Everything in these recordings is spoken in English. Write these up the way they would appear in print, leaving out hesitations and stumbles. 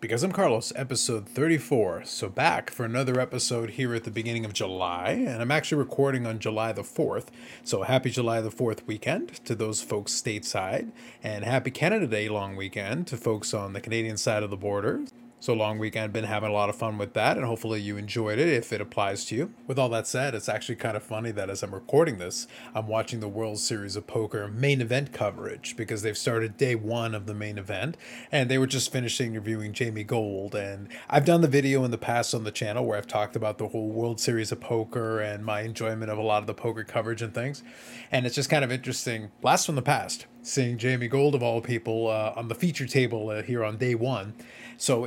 Because I'm Carlos, episode 34. So back for another episode here at the beginning of July, and I'm actually recording on July the 4th. So happy July the 4th weekend to those folks stateside, and happy Canada Day long weekend to folks on the Canadian side of the border. So long weekend, been having a lot of fun with that, and hopefully you enjoyed it if it applies to you. With all that said, it's actually kind of funny that as I'm recording this, I'm watching the World Series of Poker main event coverage because they've started day one of the main event, and they were just finishing reviewing Jamie Gold. And I've done the video in the past on the channel where I've talked about the whole World Series of Poker and my enjoyment of a lot of the poker coverage and things. And it's just kind of interesting, blast from the past, seeing Jamie Gold of all people on the feature table here on day one. So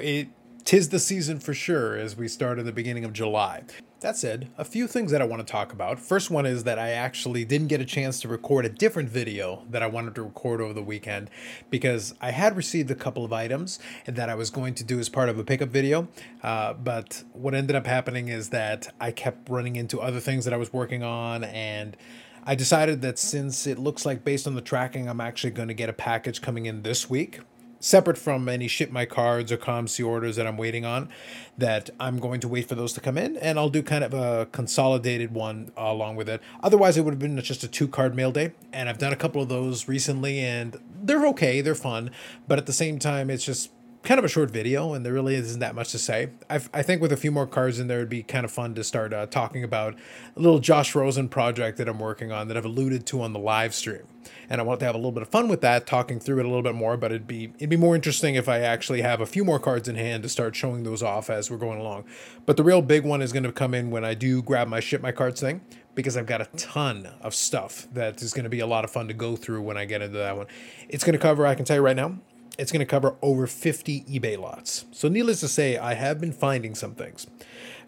tis the season for sure as we start at the beginning of July. That said, a few things that I want to talk about. First one is that I actually didn't get a chance to record a different video that I wanted to record over the weekend because I had received a couple of items that I was going to do as part of a pickup video. But what ended up happening is that I kept running into other things that I was working on, and I decided that since it looks like based on the tracking, I'm actually going to get a package coming in this week, separate from any ship my cards or ComC orders that I'm waiting on, that I'm going to wait for those to come in, and I'll do kind of a consolidated one along with it. Otherwise, it would have been just a 2-card mail day, and I've done a couple of those recently, and they're okay, they're fun, but at the same time, it's just kind of a short video, and there really isn't that much to say. I think with a few more cards in there, it'd be kind of fun to start talking about a little Josh Rosen project that I'm working on that I've alluded to on the live stream. And I want to have a little bit of fun with that, talking through it a little bit more, but it'd be more interesting if I actually have a few more cards in hand to start showing those off as we're going along. But the real big one is going to come in when I do grab my ship my cards thing, because I've got a ton of stuff that is going to be a lot of fun to go through when I get into that one. It's going to cover, I can tell you right now, it's going to cover over 50 eBay lots. So needless to say, I have been finding some things.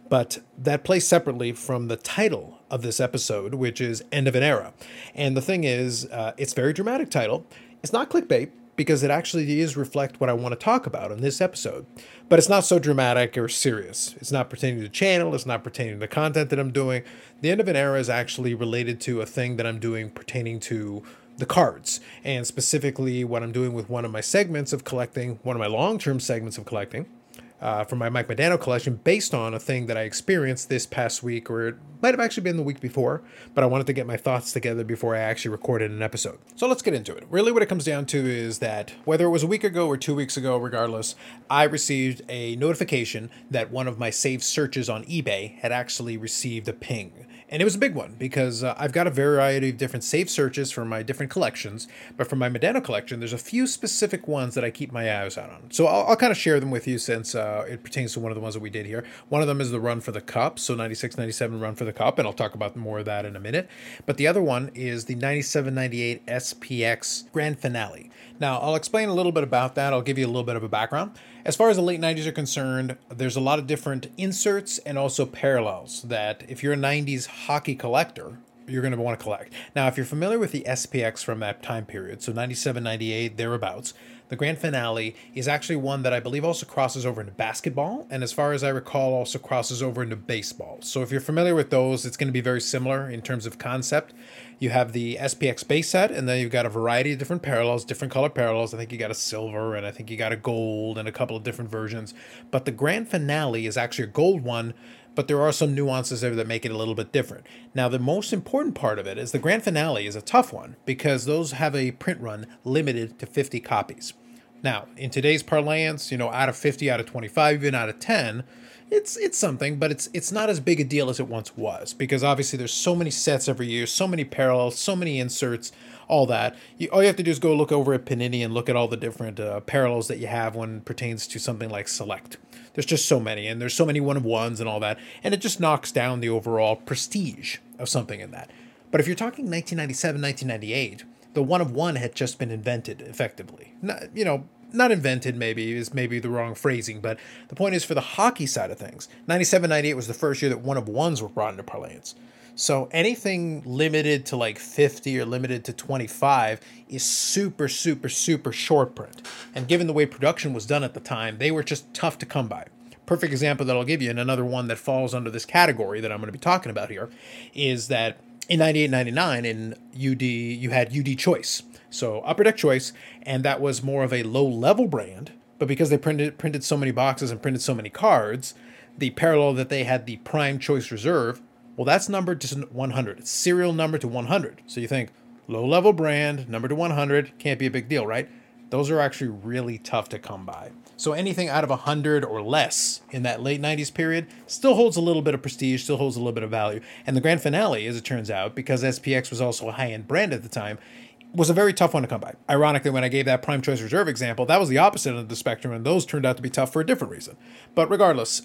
But that plays separately from the title of this episode, which is End of an Era. And the thing is, it's a very dramatic title. It's not clickbait, because it actually is reflect what I want to talk about in this episode. But it's not so dramatic or serious. It's not pertaining to the channel. It's not pertaining to the content that I'm doing. The End of an Era is actually related to a thing that I'm doing pertaining to the cards, and specifically what I'm doing with one of my segments of collecting, one of my long-term segments of collecting from my Mike Modano collection, based on a thing that I experienced this past week, or it might have actually been the week before, but I wanted to get my thoughts together before I actually recorded an episode. So let's get into it. Really what it comes down to is that whether it was a week ago or 2 weeks ago, regardless, I received a notification that one of my saved searches on eBay had actually received a ping. And it was a big one because I've got a variety of different safe searches for my different collections, but for my Modano collection, there's a few specific ones that I keep my eyes out on. So I'll kind of share them with you since it pertains to one of the ones that we did here. One of them is the Run for the Cup, so 96, 97 Run for the Cup, and I'll talk about more of that in a minute. But the other one is the 97, 98 SPX Grand Finale. Now, I'll explain a little bit about that. I'll give you a little bit of a background. As far as the late 90s are concerned, there's a lot of different inserts and also parallels that if you're a 90s hockey collector, you're going to want to collect. Now, if you're familiar with the SPX from that time period, so 97, 98, thereabouts, the Grand Finale is actually one that I believe also crosses over into basketball, and as far as I recall, also crosses over into baseball. So if you're familiar with those, it's going to be very similar in terms of concept. You have the SPX base set, and then you've got a variety of different parallels, different color parallels. I think you got a silver, and I think you got a gold, and a couple of different versions. But the Grand Finale is actually a gold one, but there are some nuances there that make it a little bit different. Now, the most important part of it is the Grand Finale is a tough one, because those have a print run limited to 50 copies. Now, in today's parlance, you know, out of 50, out of 25, even out of 10, it's something, but it's not as big a deal as it once was, because obviously there's so many sets every year, so many parallels, so many inserts, all that. All you have to do is go look over at Panini and look at all the different parallels that you have when it pertains to something like Select. There's just so many, and there's so many one-of-ones and all that, and it just knocks down the overall prestige of something in that. But if you're talking 1997, 1998, the one-of-one had just been invented, effectively. Not invented, maybe, is maybe the wrong phrasing, but the point is for the hockey side of things, 97, 98 was the first year that one-of-ones were brought into parlance. So anything limited to like 50 or limited to 25 is super, super, super short print. And given the way production was done at the time, they were just tough to come by. Perfect example that I'll give you, and another one that falls under this category that I'm going to be talking about here, is that in 98, 99, in UD, you had UD Choice. So Upper Deck Choice, and that was more of a low-level brand, but because they printed so many boxes and printed so many cards, the parallel that they had the Prime Choice Reserve, well, that's numbered to 100. It's serial number to 100. So you think low-level brand, number to 100, can't be a big deal, right? Those are actually really tough to come by. So anything out of 100 or less in that late 90s period still holds a little bit of prestige, still holds a little bit of value. And the Grand Finale, as it turns out, because SPX was also a high-end brand at the time, was a very tough one to come by. Ironically, when I gave that Prime Choice Reserve example, that was the opposite of the spectrum, and those turned out to be tough for a different reason. But regardless,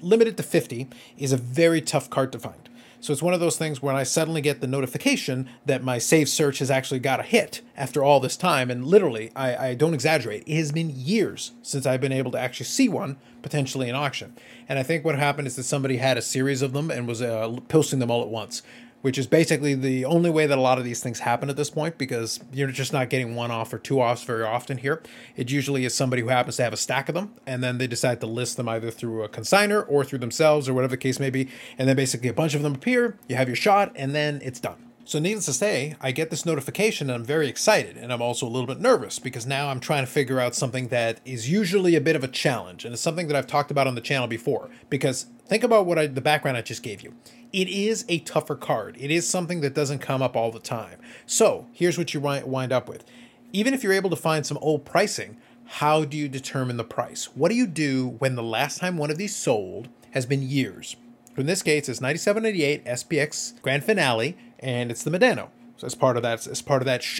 limited to 50 is a very tough card to find. So it's one of those things when I suddenly get the notification that my save search has actually got a hit after all this time, and literally, I don't exaggerate, it has been years since I've been able to actually see one potentially in auction. And I think what happened is that somebody had a series of them and was posting them all at once, which is basically the only way that a lot of these things happen at this point, because you're just not getting one off or two offs very often here. It usually is somebody who happens to have a stack of them, and then they decide to list them either through a consignor or through themselves or whatever the case may be, and then basically a bunch of them appear, you have your shot, and then it's done. So needless to say, I get this notification and I'm very excited, and I'm also a little bit nervous because now I'm trying to figure out something that is usually a bit of a challenge, and it's something that I've talked about on the channel before, because think about what the background I just gave you. It is a tougher card. It is something that doesn't come up all the time. So here's what you wind up with. Even if you're able to find some old pricing, how do you determine the price? What do you do when the last time one of these sold has been years? In this case, it's 97.88 SPX Grand Finale, and it's the Modano. So as part of that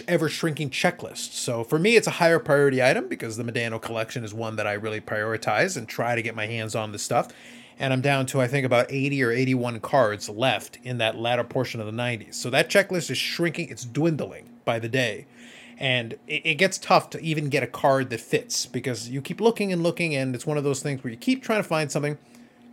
ever-shrinking checklist. So for me, it's a higher priority item because the Modano collection is one that I really prioritize and try to get my hands on this stuff. And I'm down to, I think, about 80 or 81 cards left in that latter portion of the 90s. So that checklist is shrinking. It's dwindling by the day. And it gets tough to even get a card that fits because you keep looking, and it's one of those things where you keep trying to find something,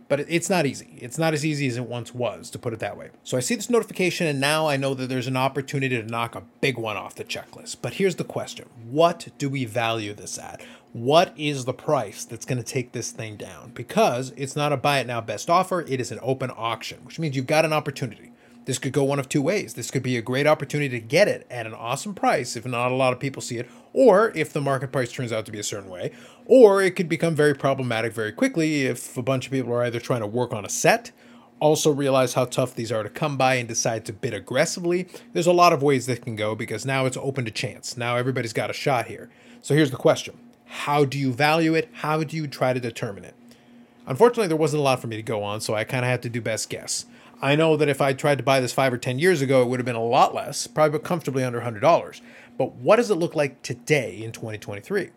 but it's not easy. It's not as easy as it once was, to put it that way. So I see this notification, and now I know that there's an opportunity to knock a big one off the checklist. But here's the question. What do we value this at? What is the price that's going to take this thing down? Because it's not a buy it now best offer. It is an open auction, which means you've got an opportunity. This could go one of two ways. This could be a great opportunity to get it at an awesome price if not a lot of people see it, or if the market price turns out to be a certain way, or it could become very problematic very quickly if a bunch of people are either trying to work on a set, also realize how tough these are to come by, and decide to bid aggressively. There's a lot of ways that can go because now it's open to chance. Now everybody's got a shot here. So here's the question. How do you value it? How do you try to determine it? Unfortunately, there wasn't a lot for me to go on, so I kind of had to do best guess. I know that if I tried to buy this 5 or 10 years ago, it would have been a lot less, probably comfortably under $100. But what does it look like today in 2023?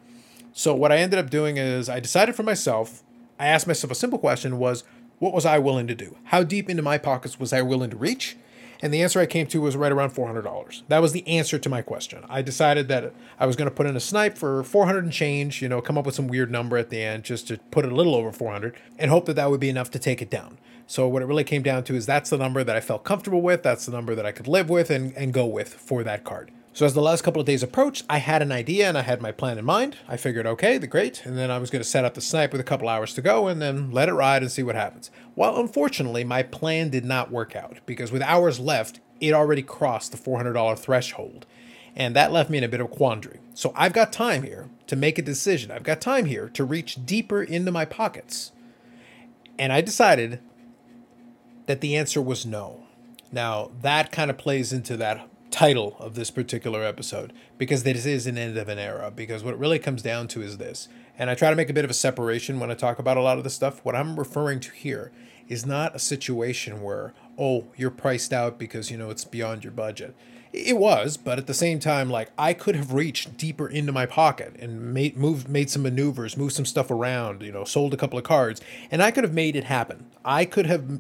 So what I ended up doing is I decided for myself, I asked myself a simple question was, what was I willing to do? How deep into my pockets was I willing to reach? And the answer I came to was right around $400. That was the answer to my question. I decided that I was going to put in a snipe for 400 and change, you know, come up with some weird number at the end just to put it a little over 400 and hope that that would be enough to take it down. So what it really came down to is that's the number that I felt comfortable with. That's the number that I could live with and go with for that card. So as the last couple of days approached, I had an idea and I had my plan in mind. I figured, okay, great. And then I was going to set up the snipe with a couple hours to go and then let it ride and see what happens. Well, unfortunately, my plan did not work out because with hours left, it already crossed the $400 threshold. And that left me in a bit of a quandary. So I've got time here to make a decision. I've got time here to reach deeper into my pockets. And I decided that the answer was no. Now, that kind of plays into that title of this particular episode, because this is an end of an era, because what it really comes down to is this, and I try to make a bit of a separation when I talk about a lot of this stuff. What I'm referring to here is not a situation where, oh, you're priced out because, you know, it's beyond your budget. It was, but at the same time, like, I could have reached deeper into my pocket and made some maneuvers, moved some stuff around, you know, sold a couple of cards, and I could have made it happen. I could have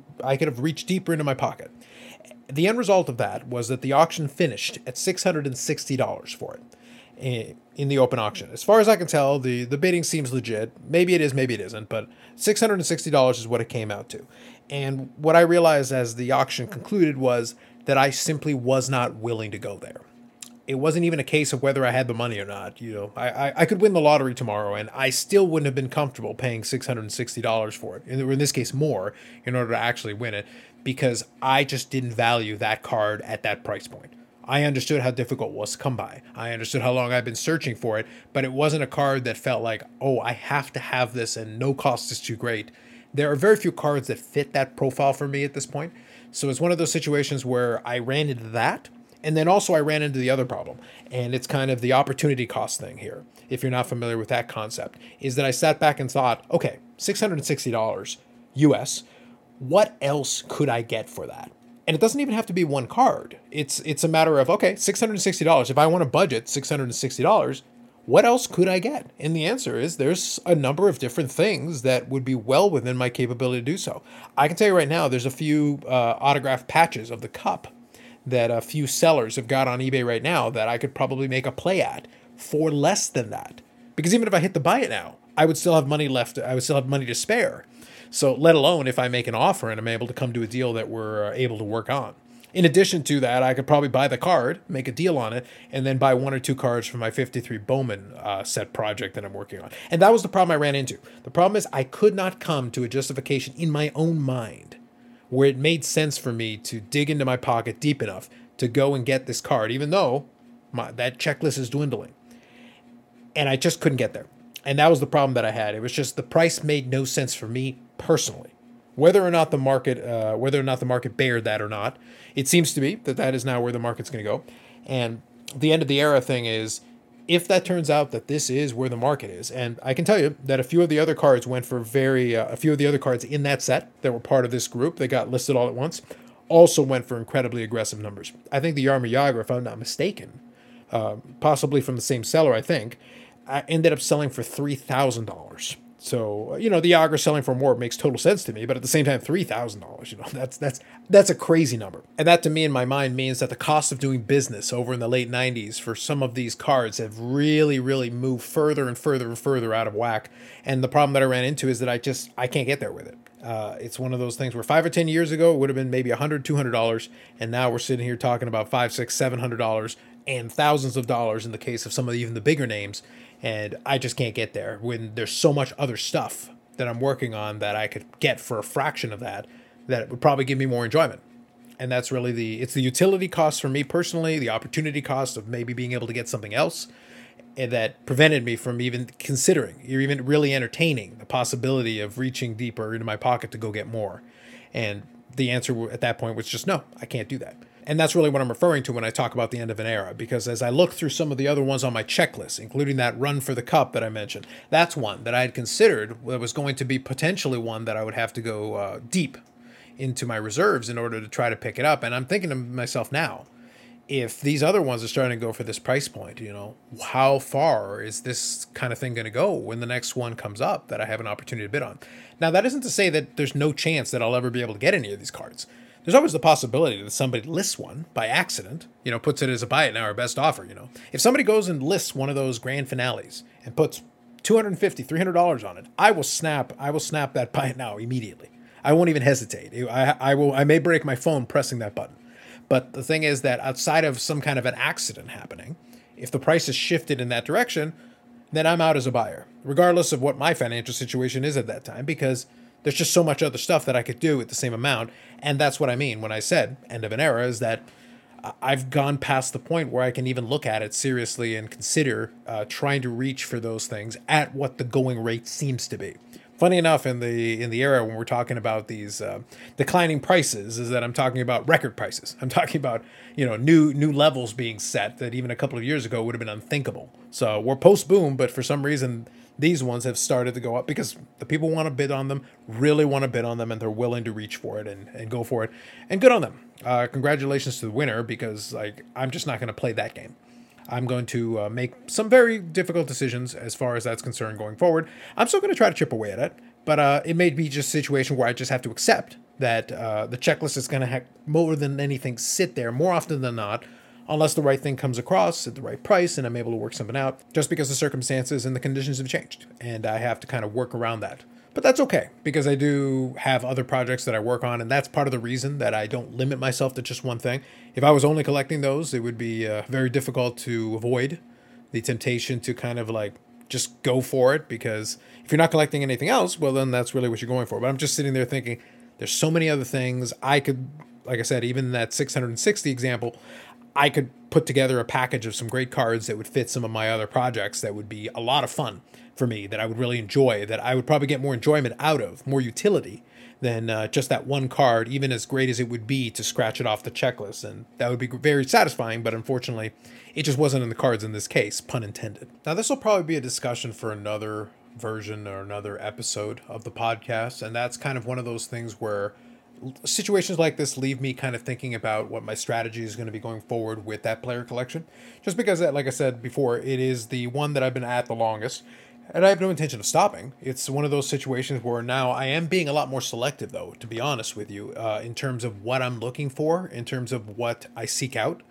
reached deeper into my pocket. The end result of that was that the auction finished at $660 for it in the open auction. As far as I can tell, the bidding seems legit. Maybe it is, maybe it isn't, but $660 is what it came out to. And what I realized as the auction concluded was that I simply was not willing to go there. It wasn't even a case of whether I had the money or not. You know, I could win the lottery tomorrow and I still wouldn't have been comfortable paying $660 for it. Or in this case, more in order to actually win it, because I just didn't value that card at that price point. I understood how difficult it was to come by. I understood how long I've been searching for it, but it wasn't a card that felt like, oh, I have to have this and no cost is too great. There are very few cards that fit that profile for me at this point. So it's one of those situations where I ran into that, and then also I ran into the other problem, and it's kind of the opportunity cost thing here, if you're not familiar with that concept, is that I sat back and thought, okay, $660 US, what else could I get for that? And it doesn't even have to be one card. It's a matter of, okay, $660. If I want to budget $660, what else could I get? And the answer is there's a number of different things that would be well within my capability to do so. I can tell you right now, there's a few autographed patches of the cup that a few sellers have got on eBay right now that I could probably make a play at for less than that. Because even if I hit the buy it now, I would still have money left. I would still have money to spare. So let alone if I make an offer and I'm able to come to a deal that we're able to work on. In addition to that, I could probably buy the card, make a deal on it, and then buy one or two cards for my 53 Bowman set project that I'm working on. And that was the problem I ran into. The problem is I could not come to a justification in my own mind where it made sense for me to dig into my pocket deep enough to go and get this card, even though that checklist is dwindling. And I just couldn't get there. And that was the problem that I had. It was just the price made no sense for me personally, whether or not the market bared that or not. It seems to be that is now where the market's going to go. And the end of the era thing is, if that turns out that this is where the market is, and I can tell you that a few of the other cards in that set that were part of this group that got listed all at once also went for incredibly aggressive numbers. I think the Yarmou Yagra, if I'm not mistaken, possibly from the same seller, I ended up selling for $3,000. So, the Yagra selling for more makes total sense to me, but at the same time, $3,000, that's a crazy number. And that to me in my mind means that the cost of doing business over in the late 90s for some of these cards have really, really moved further and further and further out of whack. And the problem that I ran into is that I can't get there with it. It's one of those things where 5 or 10 years ago, it would have been maybe $100, $200. And now we're sitting here talking about $500, $600, $700 and thousands of dollars in the case of some of even the bigger names. And I just can't get there when there's so much other stuff that I'm working on that I could get for a fraction of that it would probably give me more enjoyment. And that's really it's the utility cost for me personally, the opportunity cost of maybe being able to get something else, and that prevented me from even considering, even really entertaining the possibility of reaching deeper into my pocket to go get more. And the answer at that point was just, no, I can't do that. And that's really what I'm referring to when I talk about the end of an era, because as I look through some of the other ones on my checklist, including that Run for the Cup that I mentioned, that's one that I had considered that was going to be potentially one that I would have to go deep into my reserves in order to try to pick it up. And I'm thinking to myself now, if these other ones are starting to go for this price point, how far is this kind of thing going to go when the next one comes up that I have an opportunity to bid on? Now, that isn't to say that there's no chance that I'll ever be able to get any of these cards. There's always the possibility that somebody lists one by accident, puts it as a buy it now or best offer, If somebody goes and lists one of those grand finales and puts $250, $300 on it, I will snap that buy it now immediately. I won't even hesitate. I may break my phone pressing that button. But the thing is that outside of some kind of an accident happening, if the price is shifted in that direction, then I'm out as a buyer, regardless of what my financial situation is at that time, because there's just so much other stuff that I could do with the same amount. And that's what I mean when I said end of an era, is that I've gone past the point where I can even look at it seriously and consider trying to reach for those things at what the going rate seems to be. Funny enough, in the era when we're talking about these declining prices, is that I'm talking about record prices. I'm talking about, new levels being set that even a couple of years ago would have been unthinkable. So we're post-boom, but for some reason, these ones have started to go up because the people really want to bid on them, and they're willing to reach for it and go for it. And good on them. Congratulations to the winner, because I'm just not going to play that game. I'm going to make some very difficult decisions as far as that's concerned going forward. I'm still going to try to chip away at it, but it may be just a situation where I just have to accept that the checklist is going to have more than anything sit there more often than not, unless the right thing comes across at the right price and I'm able to work something out, just because the circumstances and the conditions have changed, and I have to kind of work around that. But that's okay, because I do have other projects that I work on, and that's part of the reason that I don't limit myself to just one thing. If I was only collecting those, it would be very difficult to avoid the temptation to kind of just go for it, because if you're not collecting anything else, well, then that's really what you're going for. But I'm just sitting there thinking, there's so many other things I could, like I said, even that 660 example, I could put together a package of some great cards that would fit some of my other projects that would be a lot of fun for me, that I would really enjoy, that I would probably get more enjoyment out of, more utility than just that one card, even as great as it would be to scratch it off the checklist. And that would be very satisfying, but unfortunately, it just wasn't in the cards in this case, pun intended. Now, this will probably be a discussion for another version or another episode of the podcast, and that's kind of one of those things where situations like this leave me kind of thinking about what my strategy is going to be going forward with that player collection, just because that, like I said before, it is the one that I've been at the longest, and I have no intention of stopping. It's one of those situations where now I am being a lot more selective, though, to be honest with you, in terms of what I'm looking for, in terms of what I seek out.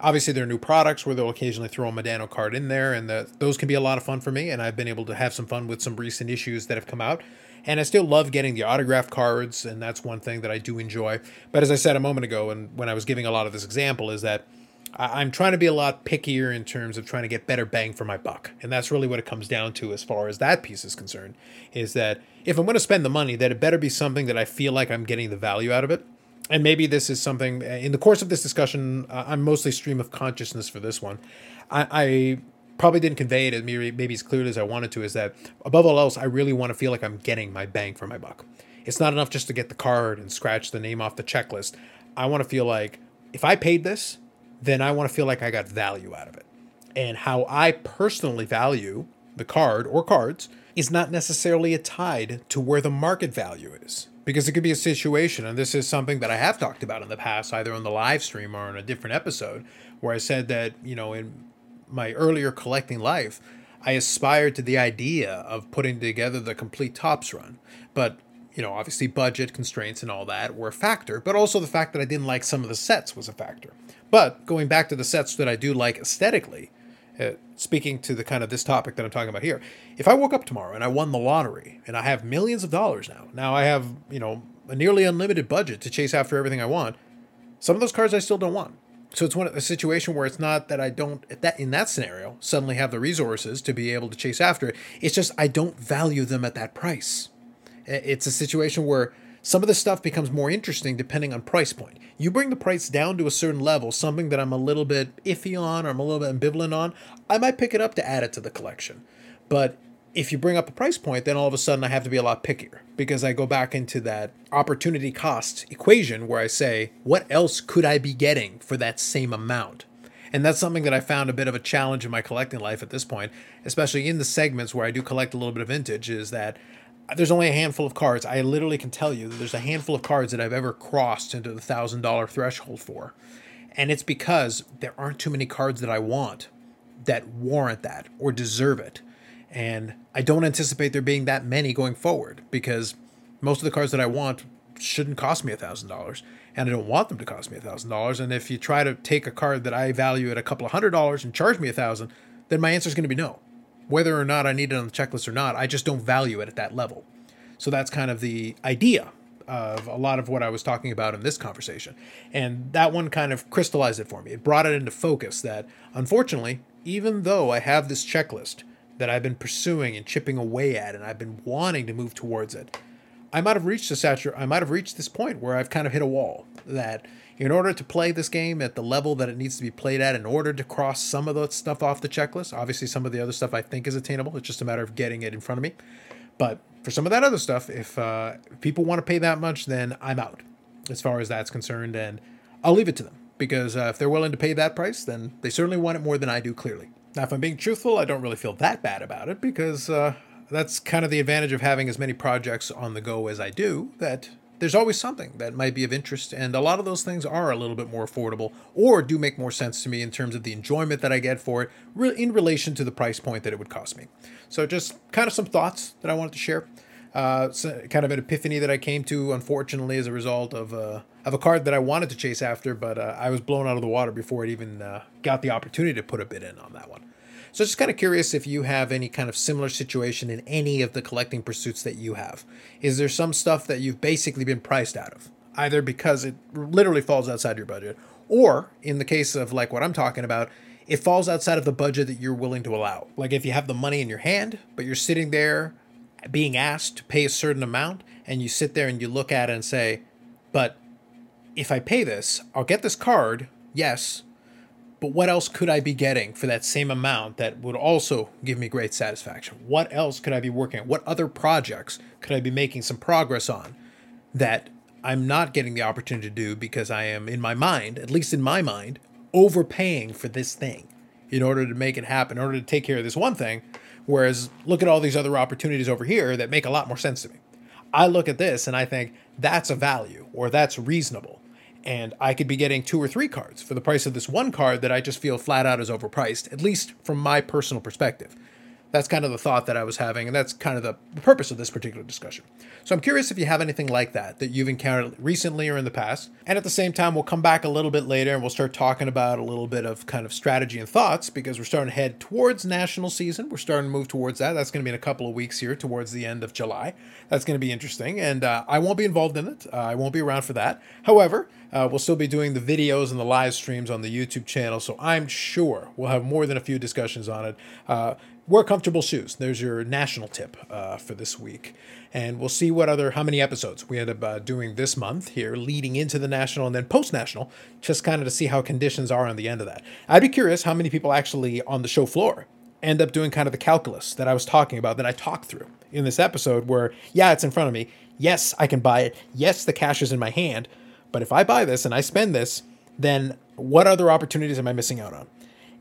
Obviously, there are new products where they'll occasionally throw a Modano card in there, and those can be a lot of fun for me, and I've been able to have some fun with some recent issues that have come out. And I still love getting the autograph cards, and that's one thing that I do enjoy. But as I said a moment ago, and when I was giving a lot of this example, is that I'm trying to be a lot pickier in terms of trying to get better bang for my buck. And that's really what it comes down to as far as that piece is concerned, is that if I'm going to spend the money, that it better be something that I feel like I'm getting the value out of it. And maybe this is something, in the course of this discussion, I'm mostly stream of consciousness for this one. I probably didn't convey it as maybe as clearly as I wanted to, is that above all else, I really want to feel like I'm getting my bang for my buck. It's not enough just to get the card and scratch the name off the checklist. I want to feel like if I paid this, then I want to feel like I got value out of it. And how I personally value the card or cards is not necessarily tied to where the market value is. Because it could be a situation, and this is something that I have talked about in the past, either on the live stream or on a different episode, where I said that, you know, in my earlier collecting life, I aspired to the idea of putting together the complete Topps run. But, you know, obviously budget constraints and all that were a factor, but also the fact that I didn't like some of the sets was a factor. But going back to the sets that I do like aesthetically, speaking to the kind of this topic that I'm talking about here, if I woke up tomorrow and I won the lottery and I have millions of dollars now I have, you know, a nearly unlimited budget to chase after everything I want, some of those cards I still don't want. So it's a situation where it's not that I don't, in that scenario, suddenly have the resources to be able to chase after it. It's just I don't value them at that price. It's a situation where some of the stuff becomes more interesting depending on price point. You bring the price down to a certain level, something that I'm a little bit iffy on or I'm a little bit ambivalent on, I might pick it up to add it to the collection. But if you bring up a price point, then all of a sudden I have to be a lot pickier because I go back into that opportunity cost equation where I say, what else could I be getting for that same amount? And that's something that I found a bit of a challenge in my collecting life at this point, especially in the segments where I do collect a little bit of vintage, is that there's only a handful of cards. I literally can tell you that there's a handful of cards that I've ever crossed into the $1,000 threshold for. And it's because there aren't too many cards that I want that warrant that or deserve it. And I don't anticipate there being that many going forward because most of the cards that I want shouldn't cost me $1,000. And I don't want them to cost me $1,000. And if you try to take a card that I value at a couple of $100 and charge me $1,000, then my answer is going to be no. Whether or not I need it on the checklist or not, I just don't value it at that level. So that's kind of the idea of a lot of what I was talking about in this conversation. And that one kind of crystallized it for me. It brought it into focus that, unfortunately, even though I have this checklist that I've been pursuing and chipping away at, and I've been wanting to move towards it, I might have reached this point where I've kind of hit a wall that in order to play this game at the level that it needs to be played at, in order to cross some of the stuff off the checklist, obviously some of the other stuff I think is attainable. It's just a matter of getting it in front of me. But for some of that other stuff, if people want to pay that much, then I'm out as far as that's concerned. And I'll leave it to them because if they're willing to pay that price, then they certainly want it more than I do, clearly. Now, if I'm being truthful, I don't really feel that bad about it because that's kind of the advantage of having as many projects on the go as I do, that there's always something that might be of interest. And a lot of those things are a little bit more affordable or do make more sense to me in terms of the enjoyment that I get for it in relation to the price point that it would cost me. So just kind of some thoughts that I wanted to share. Kind of an epiphany that I came to, unfortunately, as a result of a card that I wanted to chase after, but I was blown out of the water before it even got the opportunity to put a bid in on that one. So just kind of curious if you have any kind of similar situation in any of the collecting pursuits that you have. Is there some stuff that you've basically been priced out of, either because it literally falls outside your budget, or in the case of like what I'm talking about, it falls outside of the budget that you're willing to allow? Like if you have the money in your hand, but you're sitting there being asked to pay a certain amount, and you sit there and you look at it and say, but if I pay this, I'll get this card, yes, But what else could I be getting for that same amount that would also give me great satisfaction? What else could I be working on? What other projects could I be making some progress on that I'm not getting the opportunity to do because I am, in my mind, at least in my mind, overpaying for this thing in order to make it happen, in order to take care of this one thing, whereas look at all these other opportunities over here that make a lot more sense to me. I look at this and I think that's a value or that's reasonable. And I could be getting 2 or 3 cards for the price of this one card that I just feel flat out is overpriced, at least from my personal perspective. That's kind of the thought that I was having, and that's kind of the purpose of this particular discussion. So I'm curious if you have anything like that you've encountered recently or in the past. And at the same time, we'll come back a little bit later and we'll start talking about a little bit of kind of strategy and thoughts because we're starting to head towards national season. We're starting to move towards that. That's going to be in a couple of weeks here towards the end of July. That's going to be interesting, and I won't be involved in it. I won't be around for that. However, we'll still be doing the videos and the live streams on the YouTube channel, so I'm sure we'll have more than a few discussions on it. Wear comfortable shoes. There's your national tip for this week. And we'll see how many episodes we end up doing this month here leading into the national and then post-national, just kind of to see how conditions are on the end of that. I'd be curious how many people actually on the show floor end up doing kind of the calculus that I was talking about that I talked through in this episode where, yeah, it's in front of me. Yes, I can buy it. Yes, the cash is in my hand. But if I buy this and I spend this, then what other opportunities am I missing out on?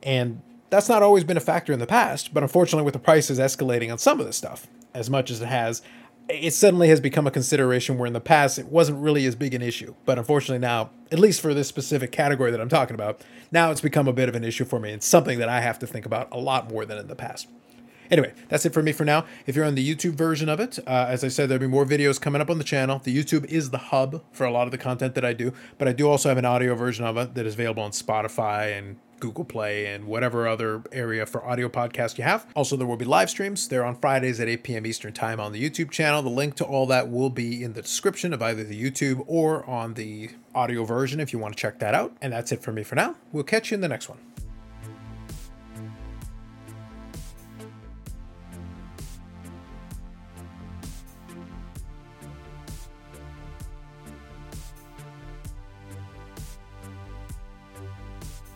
And that's not always been a factor in the past, but unfortunately with the prices escalating on some of this stuff, as much as it has, it suddenly has become a consideration where in the past it wasn't really as big an issue. But unfortunately now, at least for this specific category that I'm talking about, now it's become a bit of an issue for me. It's something that I have to think about a lot more than in the past. Anyway, that's it for me for now. If you're on the YouTube version of it, as I said, there'll be more videos coming up on the channel. The YouTube is the hub for a lot of the content that I do, but I do also have an audio version of it that is available on Spotify and Google Play and whatever other area for audio podcast you have. Also, there will be live streams. They're on Fridays at 8 p.m. Eastern time on the YouTube channel. The link to all that will be in the description of either the YouTube or on the audio version if you want to check that out. And that's it for me for now. We'll catch you in the next one.